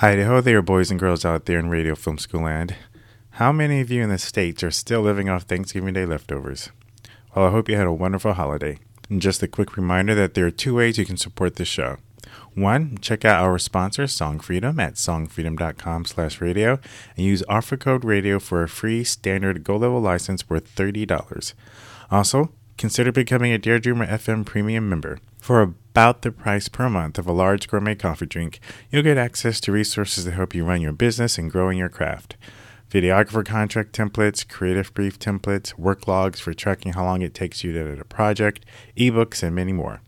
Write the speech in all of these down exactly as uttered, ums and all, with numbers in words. Hi ho there, boys and girls out there in Radio Film School land. How many of you in the States are still living off Thanksgiving Day leftovers? Well, I hope you had a wonderful holiday. And just a quick reminder that there are two ways you can support this show. One, check out our sponsor, Song Freedom, at songfreedom.com slash radio, and use offer code radio for a free standard gold-level license worth thirty dollars. Also, consider becoming a Dare Dreamer F M premium member. For about the price per month of a large gourmet coffee drink, you'll get access to resources that help you run your business and growing your craft. Videographer contract templates, creative brief templates, work logs for tracking how long it takes you to edit a project, ebooks, and many more.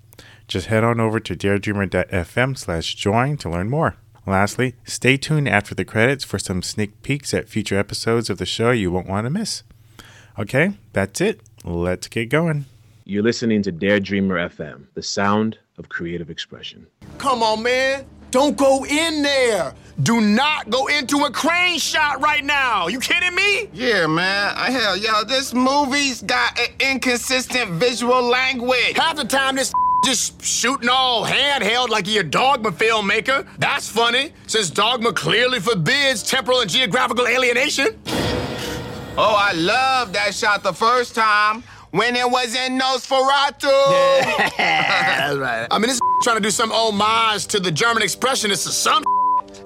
Just head on over to daredreamer.fm slash join to learn more. Lastly, stay tuned after the credits for some sneak peeks at future episodes of the show you won't want to miss. Okay, that's it. Let's get going. You're listening to Dare Dreamer F M, the sound of creative expression. Come on, man. Don't go in there. Do not go into a crane shot right now. You kidding me? Yeah, man. I hell, yo, this movie's got an inconsistent visual language. Half the time, this just shooting all handheld like you're a Dogma filmmaker. That's funny, since Dogma clearly forbids temporal and geographical alienation. Oh, I love that shot the first time when it was in Nosferatu. Yeah, that's right. I mean, this trying to do some homage to the German expressionists or some.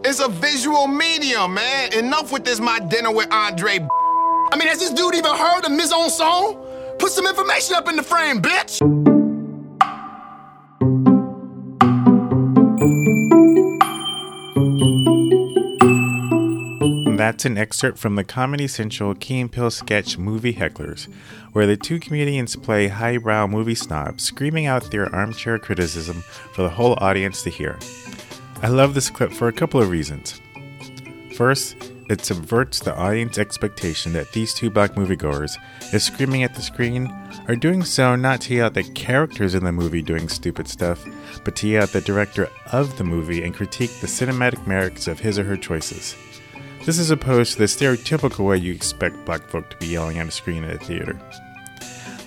It's a visual medium, man. Enough with this my dinner with Andre. I mean, has this dude even heard of Miss Own Song? Put some information up in the frame, bitch. That's an excerpt from the Comedy Central Key and Peele sketch Movie Hecklers, where the two comedians play highbrow movie snobs, screaming out their armchair criticism for the whole audience to hear. I love this clip for a couple of reasons. First, it subverts the audience expectation that these two black moviegoers, if screaming at the screen, are doing so not to yell at the characters in the movie doing stupid stuff, but to yell at the director of the movie and critique the cinematic merits of his or her choices. This is opposed to the stereotypical way you expect black folk to be yelling at a screen at a theater.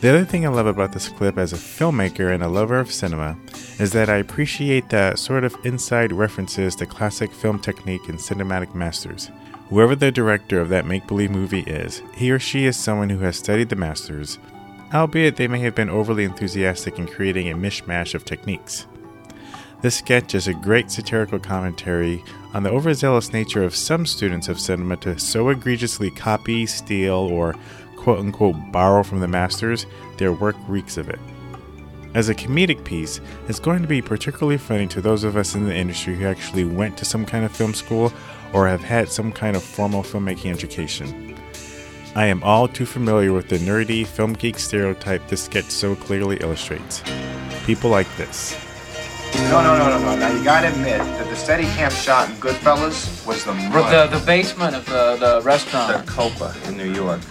The other thing I love about this clip as a filmmaker and a lover of cinema is that I appreciate the sort of inside references to classic film technique and cinematic masters. Whoever the director of that make-believe movie is, he or she is someone who has studied the masters, albeit they may have been overly enthusiastic in creating a mishmash of techniques. This sketch is a great satirical commentary on the overzealous nature of some students of cinema to so egregiously copy, steal, or quote-unquote borrow from the masters, their work reeks of it. As a comedic piece, it's going to be particularly funny to those of us in the industry who actually went to some kind of film school or have had some kind of formal filmmaking education. I am all too familiar with the nerdy, film geek stereotype this sketch so clearly illustrates. People like this. No, no, no, no, no. Now, you gotta admit that the Steadicam shot in Goodfellas was the mud. The, the basement of the, the restaurant. The Copa in New York.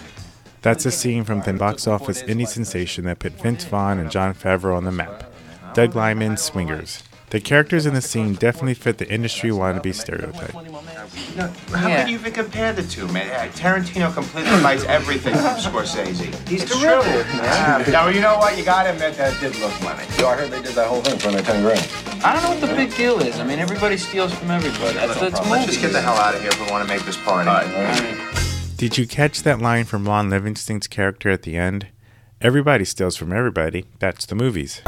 That's a scene from the box office indie sensation that put Vince Vaughn and John Favreau on the map. Doug Liman's Swingers. The characters in the scene definitely fit the industry wannabe stereotype. No, how yeah. can you even compare the two, man? Tarantino completely buys everything from Scorsese. He's terrible. Yeah. Now, you know what? You gotta admit that did look money. You know, I heard they did that whole thing for under ten grand. I don't know what the big deal is. I mean, everybody steals from everybody. That's, that's Let's just get the hell out of here if we want to make this party. All right. All right. Did you catch that line from Ron Livingston's character at the end? Everybody steals from everybody. That's the movies.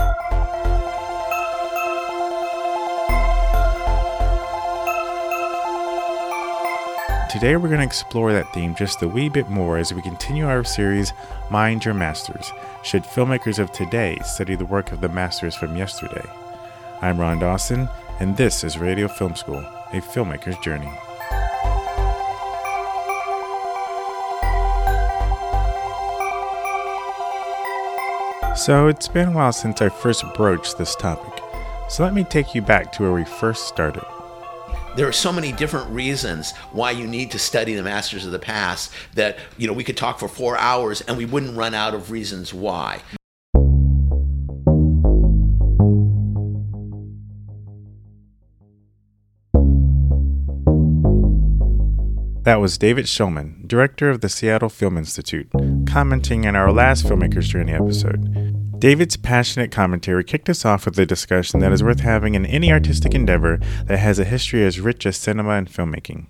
Today we're going to explore that theme just a wee bit more as we continue our series, Mind Your Masters. Should filmmakers of today study the work of the masters from yesterday? I'm Ron Dawson, and this is Radio Film School, a filmmaker's journey. So it's been a while since I first broached this topic, so let me take you back to where we first started. There are so many different reasons why you need to study the masters of the past that, you know, we could talk for four hours and we wouldn't run out of reasons why. That was David Shulman, director of the Seattle Film Institute, commenting on our last Filmmaker's Journey episode. David's passionate commentary kicked us off with a discussion that is worth having in any artistic endeavor that has a history as rich as cinema and filmmaking.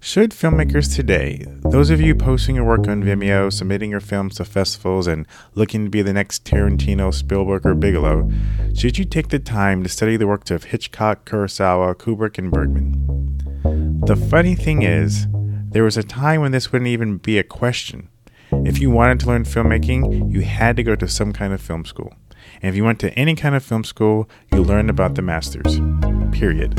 Should filmmakers today, those of you posting your work on Vimeo, submitting your films to festivals, and looking to be the next Tarantino, Spielberg, or Bigelow, should you take the time to study the works of Hitchcock, Kurosawa, Kubrick, and Bergman? The funny thing is, there was a time when this wouldn't even be a question. If you wanted to learn filmmaking, you had to go to some kind of film school. And if you went to any kind of film school, you learned about the masters. Period.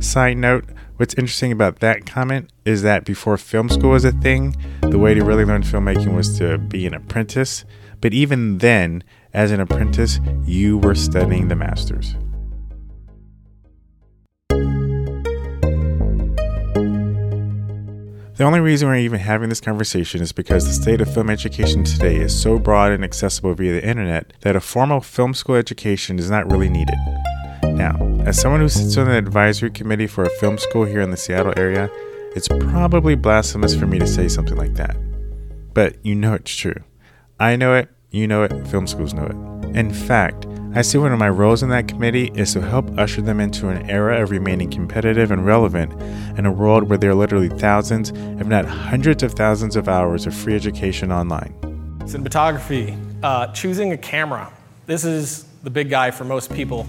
Side note, what's interesting about that comment is that before film school was a thing, the way to really learn filmmaking was to be an apprentice. But even then, as an apprentice, you were studying the masters. The only reason we're even having this conversation is because the state of film education today is so broad and accessible via the internet that a formal film school education is not really needed. Now, as someone who sits on an advisory committee for a film school here in the Seattle area, it's probably blasphemous for me to say something like that. But you know it's true. I know it, you know it, film schools know it. In fact, I see one of my roles in that committee is to help usher them into an era of remaining competitive and relevant in a world where there are literally thousands, if not hundreds of thousands of hours of free education online. Cinematography, uh, choosing a camera. This is the big guy for most people,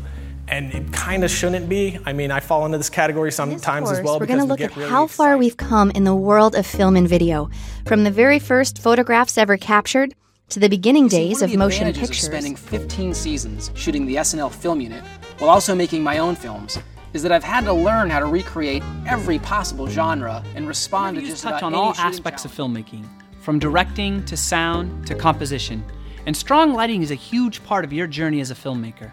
and it kind of shouldn't be. I mean, I fall into this category sometimes as well. We're going to look at how far we've come in the world of film and video, from the very first photographs ever captured to the beginning days of motion pictures. One of the advantages of spending fifteen seasons shooting the S N L film unit while also making my own films is that I've had to learn how to recreate every possible genre and respond to just touch on all aspects of filmmaking, from directing to sound to composition. And strong lighting is a huge part of your journey as a filmmaker.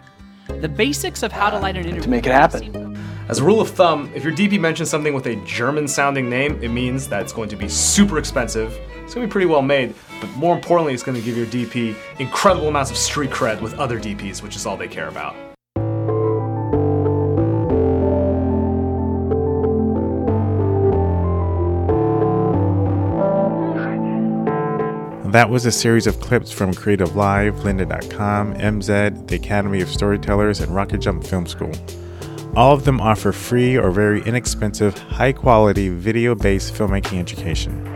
The basics of how to light an interview to make it happen. As a rule of thumb, if your D P mentions something with a German-sounding name, it means that it's going to be super expensive. It's going to be pretty well made, but more importantly, it's going to give your D P incredible amounts of street cred with other D Ps, which is all they care about. That was a series of clips from CreativeLive, Lynda dot com, M Z, the Academy of Storytellers, and Rocket Jump Film School. All of them offer free or very inexpensive, high-quality, video-based filmmaking education.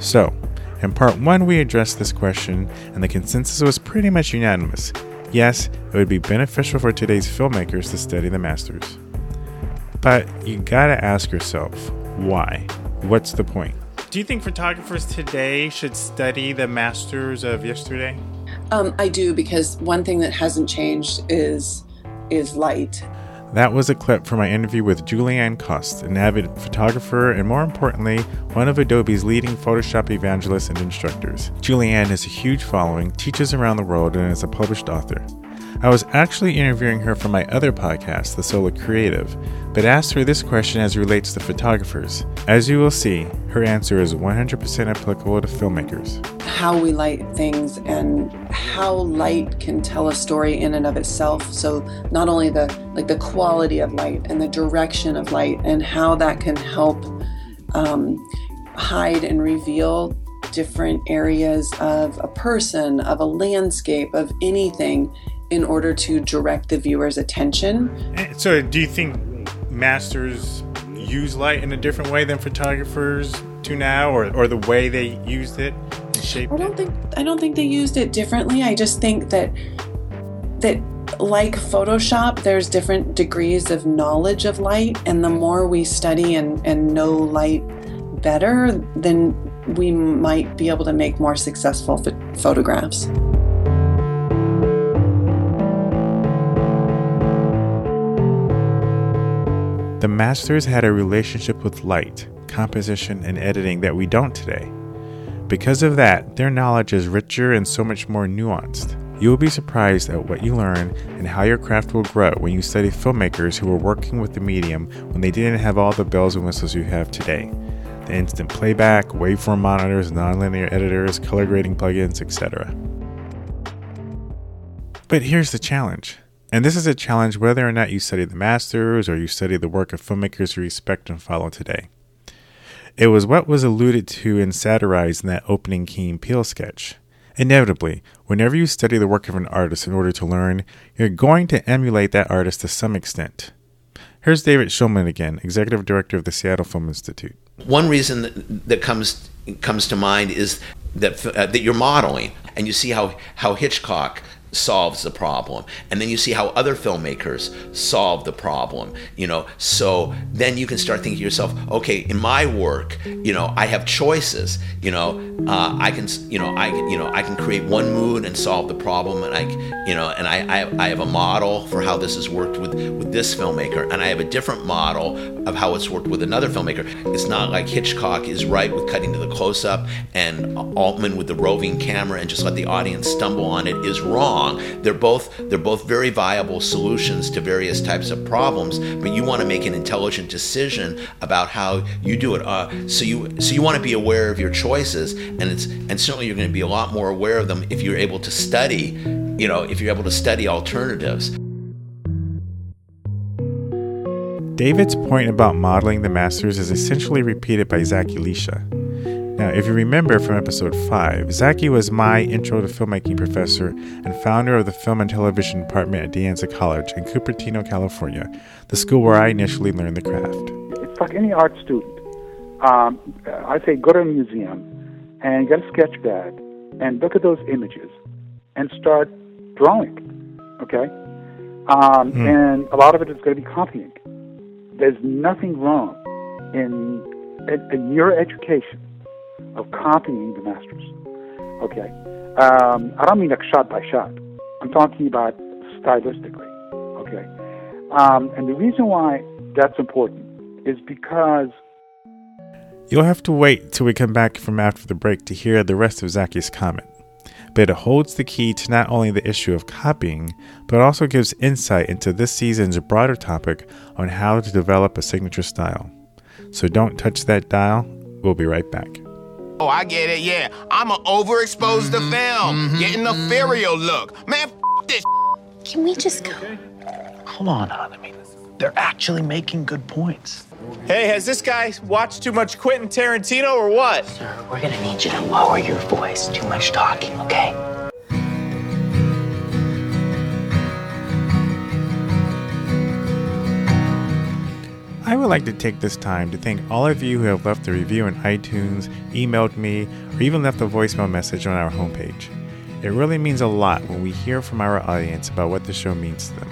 So, in part one, we addressed this question, and the consensus was pretty much unanimous. Yes, it would be beneficial for today's filmmakers to study the masters. But you gotta ask yourself, why? What's the point? Do you think photographers today should study the masters of yesterday? Um, I do, because one thing that hasn't changed is is light. That was a clip from my interview with Julianne Cost, an avid photographer and, more importantly, one of Adobe's leading Photoshop evangelists and instructors. Julianne has a huge following, teaches around the world, and is a published author. I was actually interviewing her for my other podcast, The Solo Creative, but asked her this question as it relates to photographers. As you will see, her answer is one hundred percent applicable to filmmakers. How we light things and how light can tell a story in and of itself. So not only the like the quality of light and the direction of light and how that can help um, hide and reveal different areas of a person, of a landscape, of anything, in order to direct the viewer's attention. So do you think masters use light in a different way than photographers do now, or, or the way they used it and shaped it? I don't think I don't think they used it differently. I just think that that like Photoshop, there's different degrees of knowledge of light, and the more we study and, and know light better, then we might be able to make more successful ph- photographs. The masters had a relationship with light, composition, and editing that we don't today. Because of that, their knowledge is richer and so much more nuanced. You will be surprised at what you learn and how your craft will grow when you study filmmakers who were working with the medium when they didn't have all the bells and whistles you have today. The instant playback, waveform monitors, nonlinear editors, color grading plugins, et cetera. But here's the challenge. And this is a challenge whether or not you study the masters or you study the work of filmmakers you respect and follow today. It was what was alluded to and satirized in that opening Keen Peele sketch. Inevitably, whenever you study the work of an artist in order to learn, you're going to emulate that artist to some extent. Here's David Shulman again, Executive Director of the Seattle Film Institute. One reason that, that comes comes to mind is that uh, that you're modeling, and you see how, how Hitchcock solves the problem, and then you see how other filmmakers solve the problem, you know. So then you can start thinking to yourself, okay, in my work, you know, I have choices, you know, uh, I can, you know, I, you know, I can create one mood and solve the problem, and I, you know, and I, I, I have a model for how this has worked with, with this filmmaker, and I have a different model of how it's worked with another filmmaker. It's not like Hitchcock is right with cutting to the close-up, and Altman with the roving camera and just let the audience stumble on it is wrong. They're both they're both very viable solutions to various types of problems, but you want to make an intelligent decision about how you do it. Uh, so you so you want to be aware of your choices, and it's and certainly you're going to be a lot more aware of them if you're able to study, you know, if you're able to study alternatives. David's point about modeling the masters is essentially repeated by Zaki Lisha. Now, if you remember from episode five, Zaki was my intro to filmmaking professor and founder of the film and television department at De Anza College in Cupertino, California, the school where I initially learned the craft. It's like any art student. Um, I say go to a museum and get a sketch pad and look at those images and start drawing, okay? Um, mm. And a lot of it is going to be copying. There's nothing wrong in, in your education of copying the masters. Okay. Um, I don't mean like shot by shot. I'm talking about stylistically. Okay. Um, and the reason why that's important is because... You'll have to wait till we come back from after the break to hear the rest of Zaki's comment. But it holds the key to not only the issue of copying, but also gives insight into this season's broader topic on how to develop a signature style. So don't touch that dial. We'll be right back. Oh, I get it, yeah. I'm a overexposed mm-hmm. to film, mm-hmm. getting the ferio look. Man, f*** this. Can we just go? Hold on, Hanami. They're actually making good points. Hey, has this guy watched too much Quentin Tarantino or what? Sir, we're gonna need you to lower your voice. Too much talking, okay? I would like to take this time to thank all of you who have left a review on iTunes, emailed me, or even left a voicemail message on our homepage. It really means a lot when we hear from our audience about what the show means to them.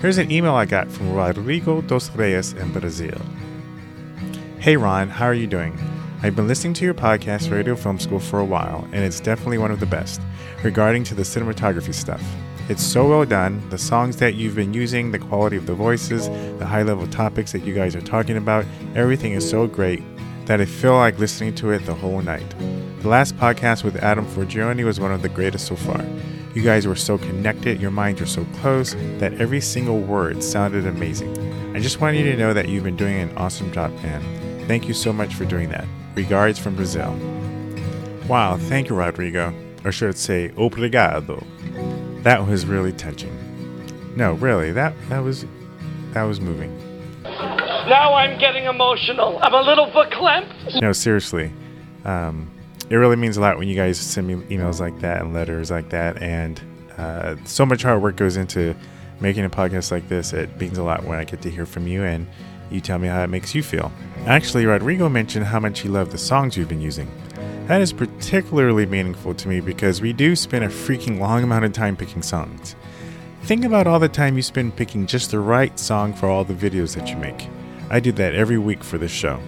Here's an email I got from Rodrigo dos Reis in Brazil. Hey Ron, how are you doing? I've been listening to your podcast, Radio Film School, for a while, and it's definitely one of the best, regarding to the cinematography stuff. It's so well done, the songs that you've been using, the quality of the voices, the high-level topics that you guys are talking about, everything is so great that I feel like listening to it the whole night. The last podcast with Adam Forgione was one of the greatest so far. You guys were so connected, your minds were so close, that every single word sounded amazing. I just wanted you to know that you've been doing an awesome job, man. Thank you so much for doing that. Regards from Brazil. Wow, thank you, Rodrigo. Or should I say, obrigado. That was really touching. No, really, that that was that was moving. Now I'm getting emotional. I'm a little verklempt. No, seriously, um, it really means a lot when you guys send me emails like that and letters like that. And uh, so much hard work goes into making a podcast like this. It means a lot when I get to hear from you and you tell me how it makes you feel. Actually, Rodrigo mentioned how much he loved the songs you've been using. That is particularly meaningful to me because we do spend a freaking long amount of time picking songs. Think about all the time you spend picking just the right song for all the videos that you make. I do that every week for this show.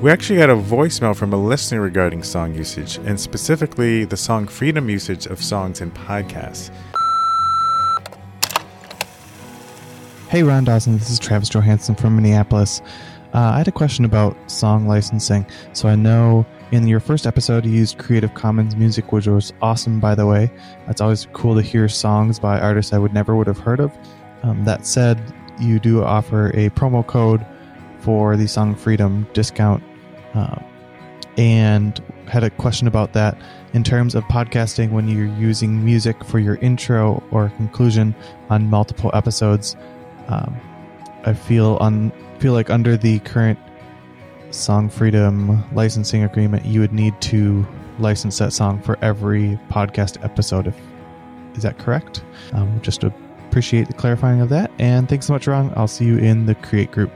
We actually got a voicemail from a listener regarding song usage, and specifically the Song Freedom usage of songs in podcasts. Hey Ron Dawson, this is Travis Johansson from Minneapolis. Uh, I had a question about song licensing. So I know in your first episode, you used Creative Commons music, which was awesome, by the way. It's always cool to hear songs by artists I would never would have heard of. Um, that said, you do offer a promo code for the Song Freedom discount. Uh, and had a question about that in terms of podcasting when you're using music for your intro or conclusion on multiple episodes. Um, I feel on feel like under the current Song Freedom licensing agreement, you would need to license that song for every podcast episode. If, is that correct? Um, just appreciate the clarifying of that. And thanks so much, Ron. I'll see you in the Create group.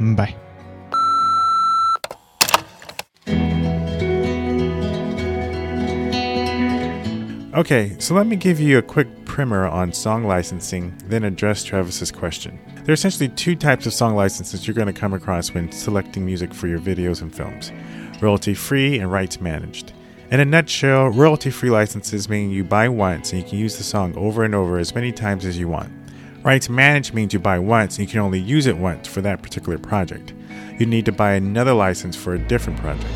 Bye. Okay, so let me give you a quick primer on song licensing, then address Travis's question. There are essentially two types of song licenses you're going to come across when selecting music for your videos and films: royalty-free and rights managed. In a nutshell, royalty-free licenses mean you buy once and you can use the song over and over as many times as you want. Rights managed means you buy once and you can only use it once for that particular project. You need to buy another license for a different project.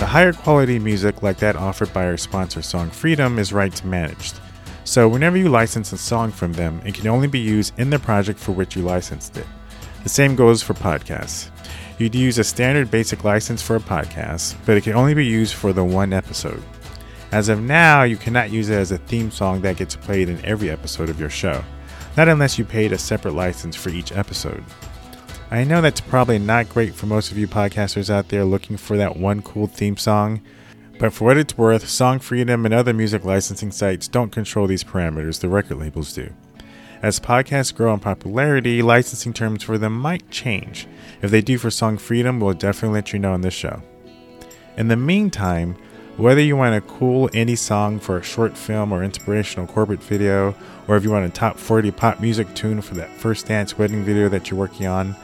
The higher quality music, like that offered by our sponsor Song Freedom, is rights managed. So whenever you license a song from them, it can only be used in the project for which you licensed it. The same goes for podcasts. You'd use a standard basic license for a podcast, but it can only be used for the one episode. As of now, you cannot use it as a theme song that gets played in every episode of your show, not unless you paid a separate license for each episode. I know that's probably not great for most of you podcasters out there looking for that one cool theme song, but for what it's worth, Song Freedom and other music licensing sites don't control these parameters, the record labels do. As podcasts grow in popularity, licensing terms for them might change. If they do for Song Freedom, we'll definitely let you know on this show. In the meantime, whether you want a cool indie song for a short film or inspirational corporate video, or if you want a top forty pop music tune for that first dance wedding video that you're working on,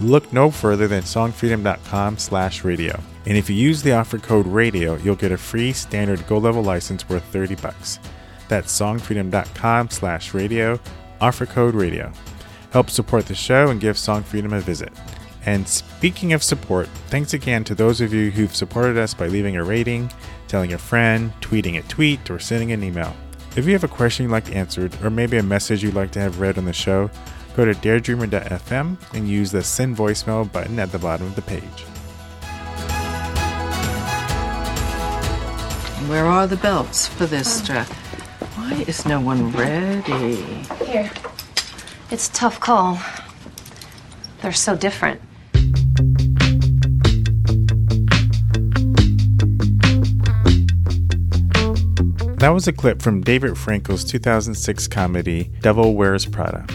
look no further than song freedom dot com slash radio. And if you use the offer code radio, you'll get a free standard Go Level license worth thirty bucks. That's song freedom dot com slash radio, offer code radio. Help support the show and give Song Freedom a visit. And speaking of support, thanks again to those of you who've supported us by leaving a rating, telling a friend, tweeting a tweet, or sending an email. If you have a question you'd like answered, or maybe a message you'd like to have read on the show, go to dare dreamer dot f m and use the Send Voicemail button at the bottom of the page. Where are the belts for this stuff? Um, Why is no one ready? Here. It's a tough call. They're so different. That was a clip from David Frankel's two thousand six comedy, Devil Wears Prada.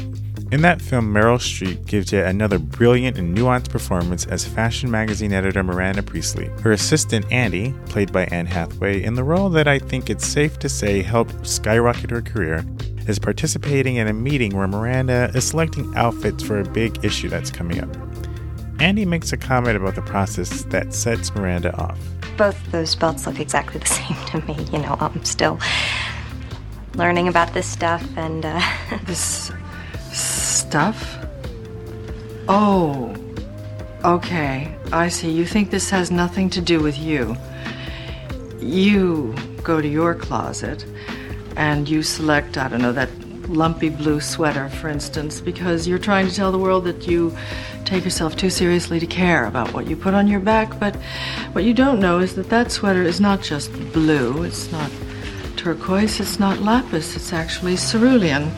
In that film, Meryl Streep gives yet another brilliant and nuanced performance as fashion magazine editor Miranda Priestley. Her assistant, Andy, played by Anne Hathaway, in the role that I think it's safe to say helped skyrocket her career, is participating in a meeting where Miranda is selecting outfits for a big issue that's coming up. Andy makes a comment about the process that sets Miranda off. Both those belts look exactly the same to me. You know, I'm still learning about this stuff and... Uh... This... stuff? Oh, okay. I see. You think this has nothing to do with you. You go to your closet and you select, I don't know, that lumpy blue sweater, for instance, because you're trying to tell the world that you take yourself too seriously to care about what you put on your back. But what you don't know is that that sweater is not just blue. It's not turquoise. It's not lapis. It's actually cerulean.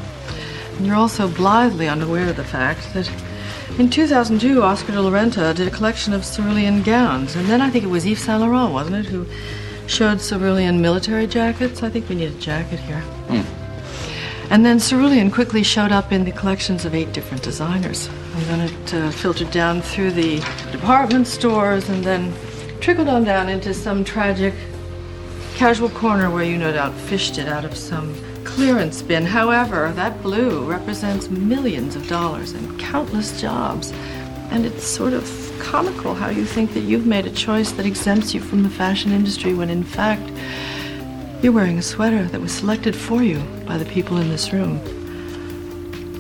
And you're also blithely unaware of the fact that in two thousand two, Oscar de la Renta did a collection of cerulean gowns. And then I think it was Yves Saint Laurent, wasn't it, who showed cerulean military jackets? I think we need a jacket here. Mm. And then cerulean quickly showed up in the collections of eight different designers. And then it uh, filtered down through the department stores and then trickled on down into some tragic casual corner where you no doubt fished it out of some clearance bin. However, that blue represents millions of dollars and countless jobs. And it's sort of comical how you think that you've made a choice that exempts you from the fashion industry when in fact you're wearing a sweater that was selected for you by the people in this room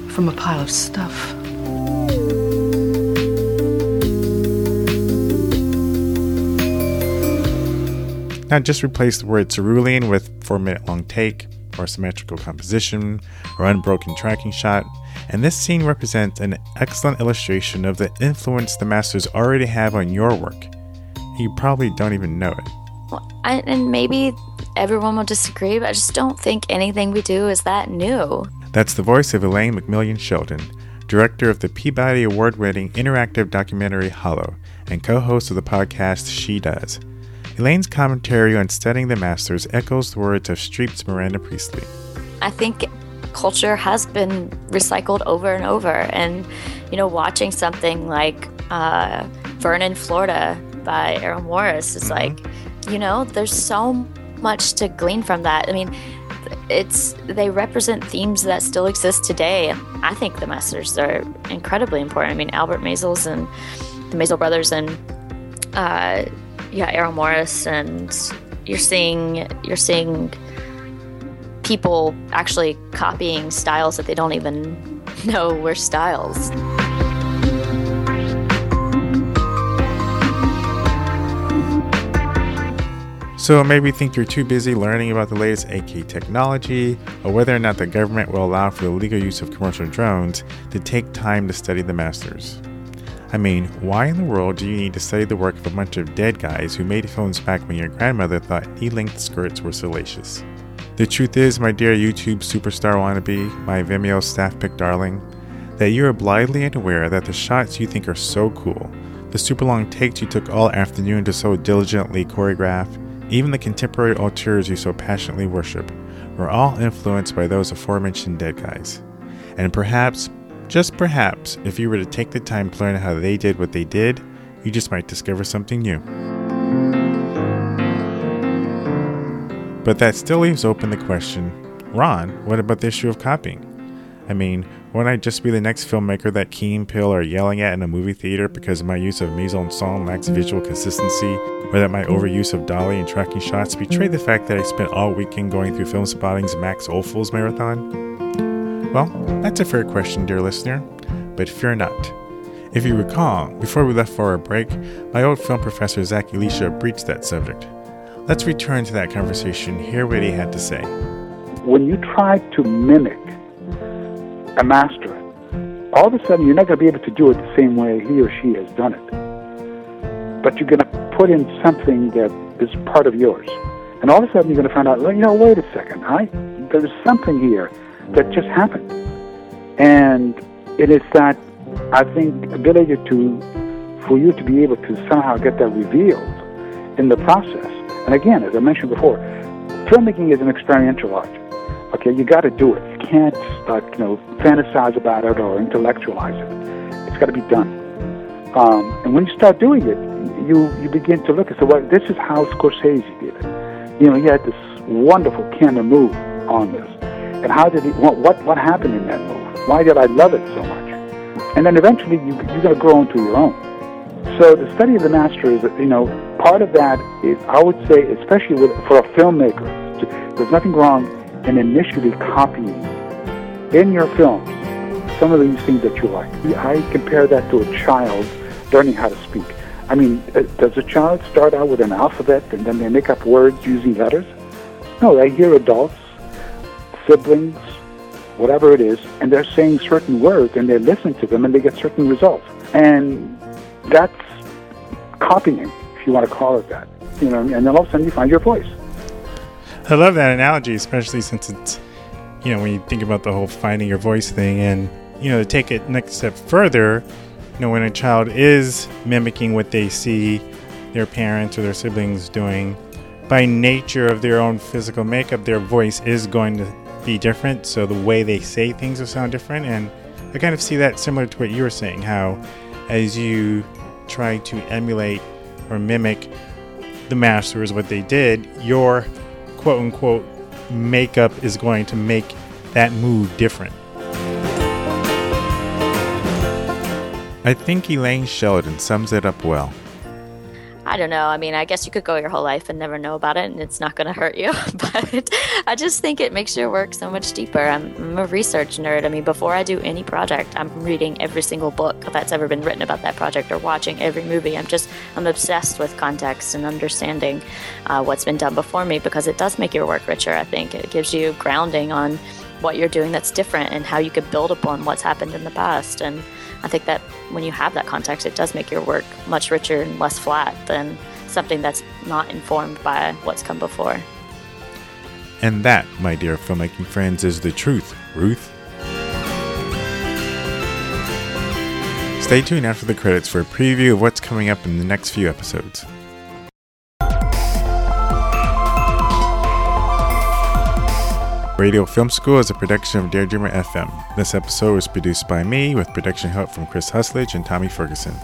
from a pile of stuff. Now just replace the word cerulean with four minute long take, or symmetrical composition or unbroken tracking shot, and this scene represents an excellent illustration of the influence the masters already have on your work. You probably don't even know it. Well, I, and maybe everyone will disagree, but I just don't think anything we do is that new. That's the voice of Elaine McMillian Sheldon, director of the Peabody Award-winning interactive documentary Hollow, and co-host of the podcast She Does. Elaine's commentary on studying the masters echoes the words of Streep's Miranda Priestley. I think culture has been recycled over and over, and you know, watching something like uh, Vernon, Florida by Errol Morris is mm-hmm. like, you know, there's so much to glean from that. I mean, it's they represent themes that still exist today. I think the masters are incredibly important. I mean, Albert Mazel's and the Mazel brothers and uh, yeah, Errol Morris, and you're seeing you're seeing people actually copying styles that they don't even know were styles. So maybe think you're too busy learning about the latest A K technology or whether or not the government will allow for the legal use of commercial drones to take time to study the masters. I mean, why in the world do you need to study the work of a bunch of dead guys who made films back when your grandmother thought knee-length skirts were salacious? The truth is, my dear YouTube superstar wannabe, my Vimeo staff pick darling, that you are blithely unaware that the shots you think are so cool, the super long takes you took all afternoon to so diligently choreograph, even the contemporary auteurs you so passionately worship were all influenced by those aforementioned dead guys. And perhaps, just perhaps, if you were to take the time to learn how they did what they did, you just might discover something new. But that still leaves open the question, Ron, what about the issue of copying? I mean, won't I just be the next filmmaker that Key and Peele are yelling at in a movie theater because my use of mise en scène lacks visual consistency, or that my overuse of dolly and tracking shots betray the fact that I spent all weekend going through Film Spotting's Max Ophüls marathon? Well, that's a fair question, dear listener, but fear not. If you recall, before we left for a break, my old film professor Zaki Lisha breached that subject. Let's return to that conversation, hear what he had to say. When you try to mimic a master, all of a sudden you're not going to be able to do it the same way he or she has done it. But you're going to put in something that is part of yours. And all of a sudden you're going to find out, you know, wait a second, I, there's something here that just happened. And it is that, I think, ability to, for you to be able to somehow get that revealed in the process. And again, as I mentioned before, filmmaking is an experiential art. Okay, you got to do it. You can't, uh, you know, fantasize about it or intellectualize it. It's got to be done. Um, and when you start doing it, you, you begin to look and say, well, this is how Scorsese did it. You know, he had this wonderful camera move on this. And how did he? What what, what happened in that move? Why did I love it so much? And then eventually, you, you're going to grow into your own. So the study of the master is, you know, part of that is, I would say, especially with, for a filmmaker, there's nothing wrong and initially copying in your films some of these things that you like. I compare that to a child learning how to speak. I mean, does a child start out with an alphabet and then they make up words using letters? No, they hear adults, siblings, whatever it is, and they're saying certain words and they listen to them and they get certain results. And that's copying, if you want to call it that. You know, and then all of a sudden you find your voice. I love that analogy, especially since it's, you know, when you think about the whole finding your voice thing and, you know, to take it next step further, you know, when a child is mimicking what they see their parents or their siblings doing, by nature of their own physical makeup, their voice is going to be different. So the way they say things will sound different. And I kind of see that similar to what you were saying, how as you try to emulate or mimic the masters, what they did, your quote-unquote makeup is going to make that move different. I think Elaine Sheldon sums it up well. I don't know. I mean, I guess you could go your whole life and never know about it, and it's not going to hurt you. But I just think it makes your work so much deeper. I'm, I'm a research nerd. I mean, before I do any project, I'm reading every single book that's ever been written about that project or watching every movie. I'm just, I'm obsessed with context and understanding uh, what's been done before me, because it does make your work richer, I think. It gives you grounding on what you're doing that's different and how you could build upon what's happened in the past. And I think that when you have that context, it does make your work much richer and less flat than something that's not informed by what's come before. And that, my dear filmmaking friends, is the truth, Ruth. Stay tuned after the credits for a preview of what's coming up in the next few episodes. Radio Film School is a production of Dare Dreamer F M. This episode was produced by me, with production help from Chris Husledge and Tommy Ferguson.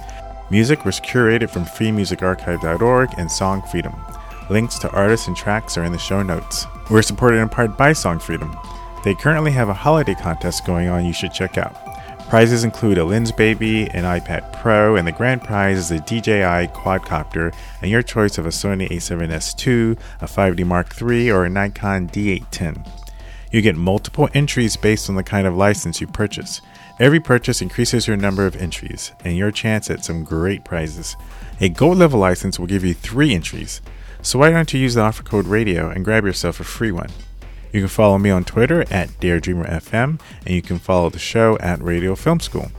Music was curated from free music archive dot org and Song Freedom. Links to artists and tracks are in the show notes. We're supported in part by Song Freedom. They currently have a holiday contest going on you should check out. Prizes include a Lens Baby, an iPad Pro, and the grand prize is a D J I quadcopter and your choice of a Sony a seven S two, a five D Mark three, or a Nikon D eight ten. You get multiple entries based on the kind of license you purchase. Every purchase increases your number of entries and your chance at some great prizes. A gold level license will give you three entries. So why don't you use the offer code radio and grab yourself a free one? You can follow me on Twitter at Dare Dreamer F M, and you can follow the show at Radio Film School.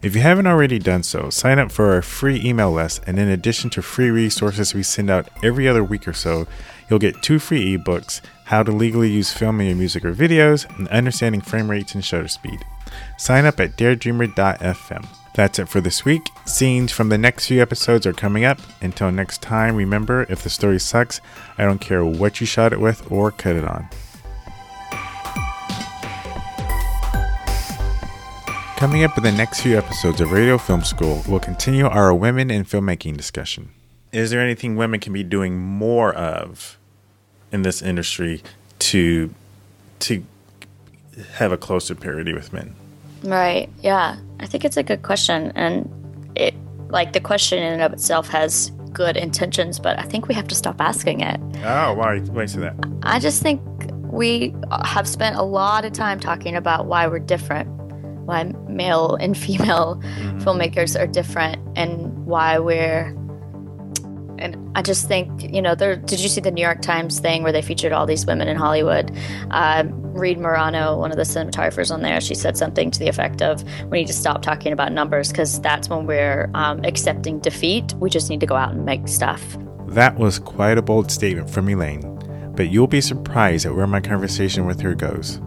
If you haven't already done so, sign up for our free email list, and in addition to free resources we send out every other week or so, you'll get two free ebooks, How to Legally Use Film in Your Music or Videos, and Understanding Frame Rates and Shutter Speed. Sign up at Dare Dreamer dot F M. That's it for this week. Scenes from the next few episodes are coming up. Until next time, remember, if the story sucks, I don't care what you shot it with or cut it on. Coming up in the next few episodes of Radio Film School, we'll continue our women in filmmaking discussion. Is there anything women can be doing more of in this industry to to have a closer parity with men? Right. Yeah. I think it's a good question. And it, like, the question in and of itself has good intentions, but I think we have to stop asking it. Oh, why why say that? I just think we have spent a lot of time talking about why we're different, why male and female mm-hmm. filmmakers are different, and why we're And I just think, you know, there, did you see the New York Times thing where they featured all these women in Hollywood? Uh, Reed Morano, one of the cinematographers on there, she said something to the effect of, we need to stop talking about numbers because that's when we're um, accepting defeat. We just need to go out and make stuff. That was quite a bold statement from Elaine, but you'll be surprised at where my conversation with her goes.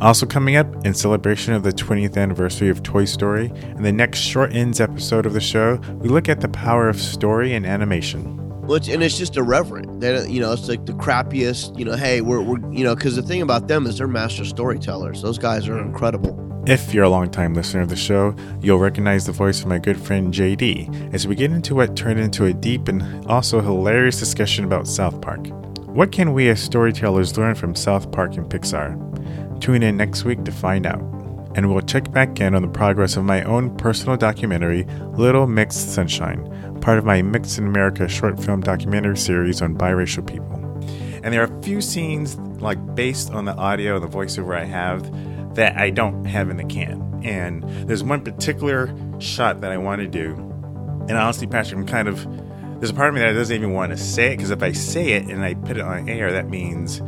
Also coming up, in celebration of the twentieth anniversary of Toy Story, in the next Short Ends episode of the show, we look at the power of story and animation. Well, it's, and it's just irreverent. They, you know, it's like the crappiest, you know, hey, we're, we're you know, because the thing about them is they're master storytellers. Those guys are incredible. If you're a longtime listener of the show, you'll recognize the voice of my good friend J D as we get into what turned into a deep and also hilarious discussion about South Park. What can we as storytellers learn from South Park and Pixar? Tune in next week to find out. And we'll check back in on the progress of my own personal documentary, Little Mixed Sunshine, part of my Mixed in America short film documentary series on biracial people. And there are a few scenes, like, based on the audio and the voiceover I have, that I don't have in the can. And there's one particular shot that I want to do. And honestly, Patrick, I'm kind of... there's a part of me that doesn't even want to say it, because if I say it and I put it on air, that means...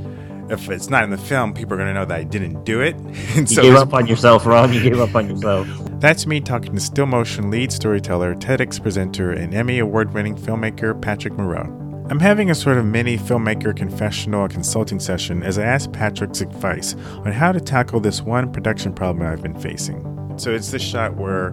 if it's not in the film, people are going to know that I didn't do it. And you so gave up on yourself, Ron. You gave up on yourself. That's me talking to Still Motion lead storyteller, TEDx presenter, and Emmy Award-winning filmmaker Patrick Moreau. I'm having a sort of mini filmmaker confessional consulting session as I ask Patrick's advice on how to tackle this one production problem I've been facing. So it's this shot where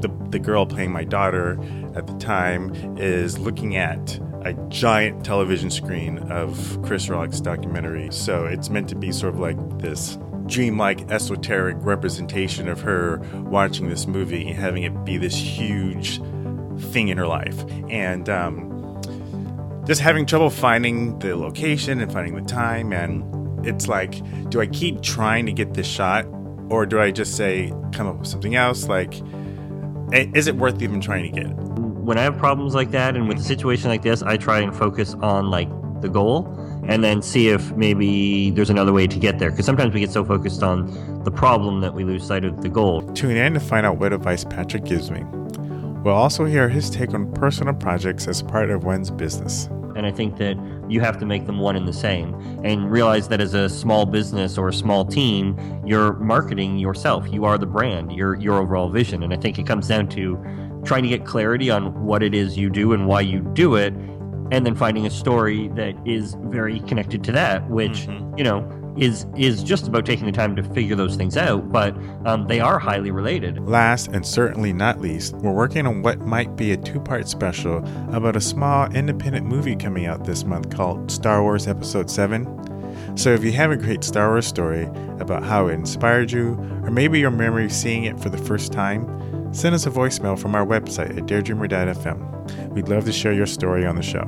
the, the girl playing my daughter at the time is looking at a giant television screen of Chris Rock's documentary. So it's meant to be sort of like this dreamlike, esoteric representation of her watching this movie and having it be this huge thing in her life. And um, just having trouble finding the location and finding the time. And it's like, do I keep trying to get this shot? Or do I just say, come up with something else? Like, is it worth even trying to get it? when I have problems like that and with a situation like this, I try and focus on like the goal and then see if maybe there's another way to get there. Because sometimes we get so focused on the problem that we lose sight of the goal. Tune in to find out what advice Patrick gives me. We'll also hear his take on personal projects as part of one's business. And I think that you have to make them one and the same and realize that as a small business or a small team, you're marketing yourself. You are the brand, your your overall vision. And I think it comes down to trying to get clarity on what it is you do and why you do it, and then finding a story that is very connected to that, which, mm-hmm. you know, is is just about taking the time to figure those things out, but um, they are highly related. Last and certainly not least, we're working on what might be a two-part special about a small independent movie coming out this month called Star Wars Episode seven. So if you have a great Star Wars story about how it inspired you, or maybe your memory of seeing it for the first time, send us a voicemail from our website at dare dreamer dot f m. We'd love to share your story on the show.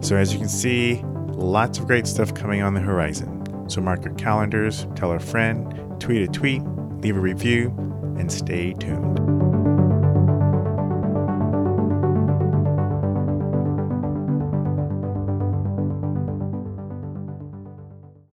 So as you can see, lots of great stuff coming on the horizon. So mark your calendars, tell a friend, tweet a tweet, leave a review, and stay tuned.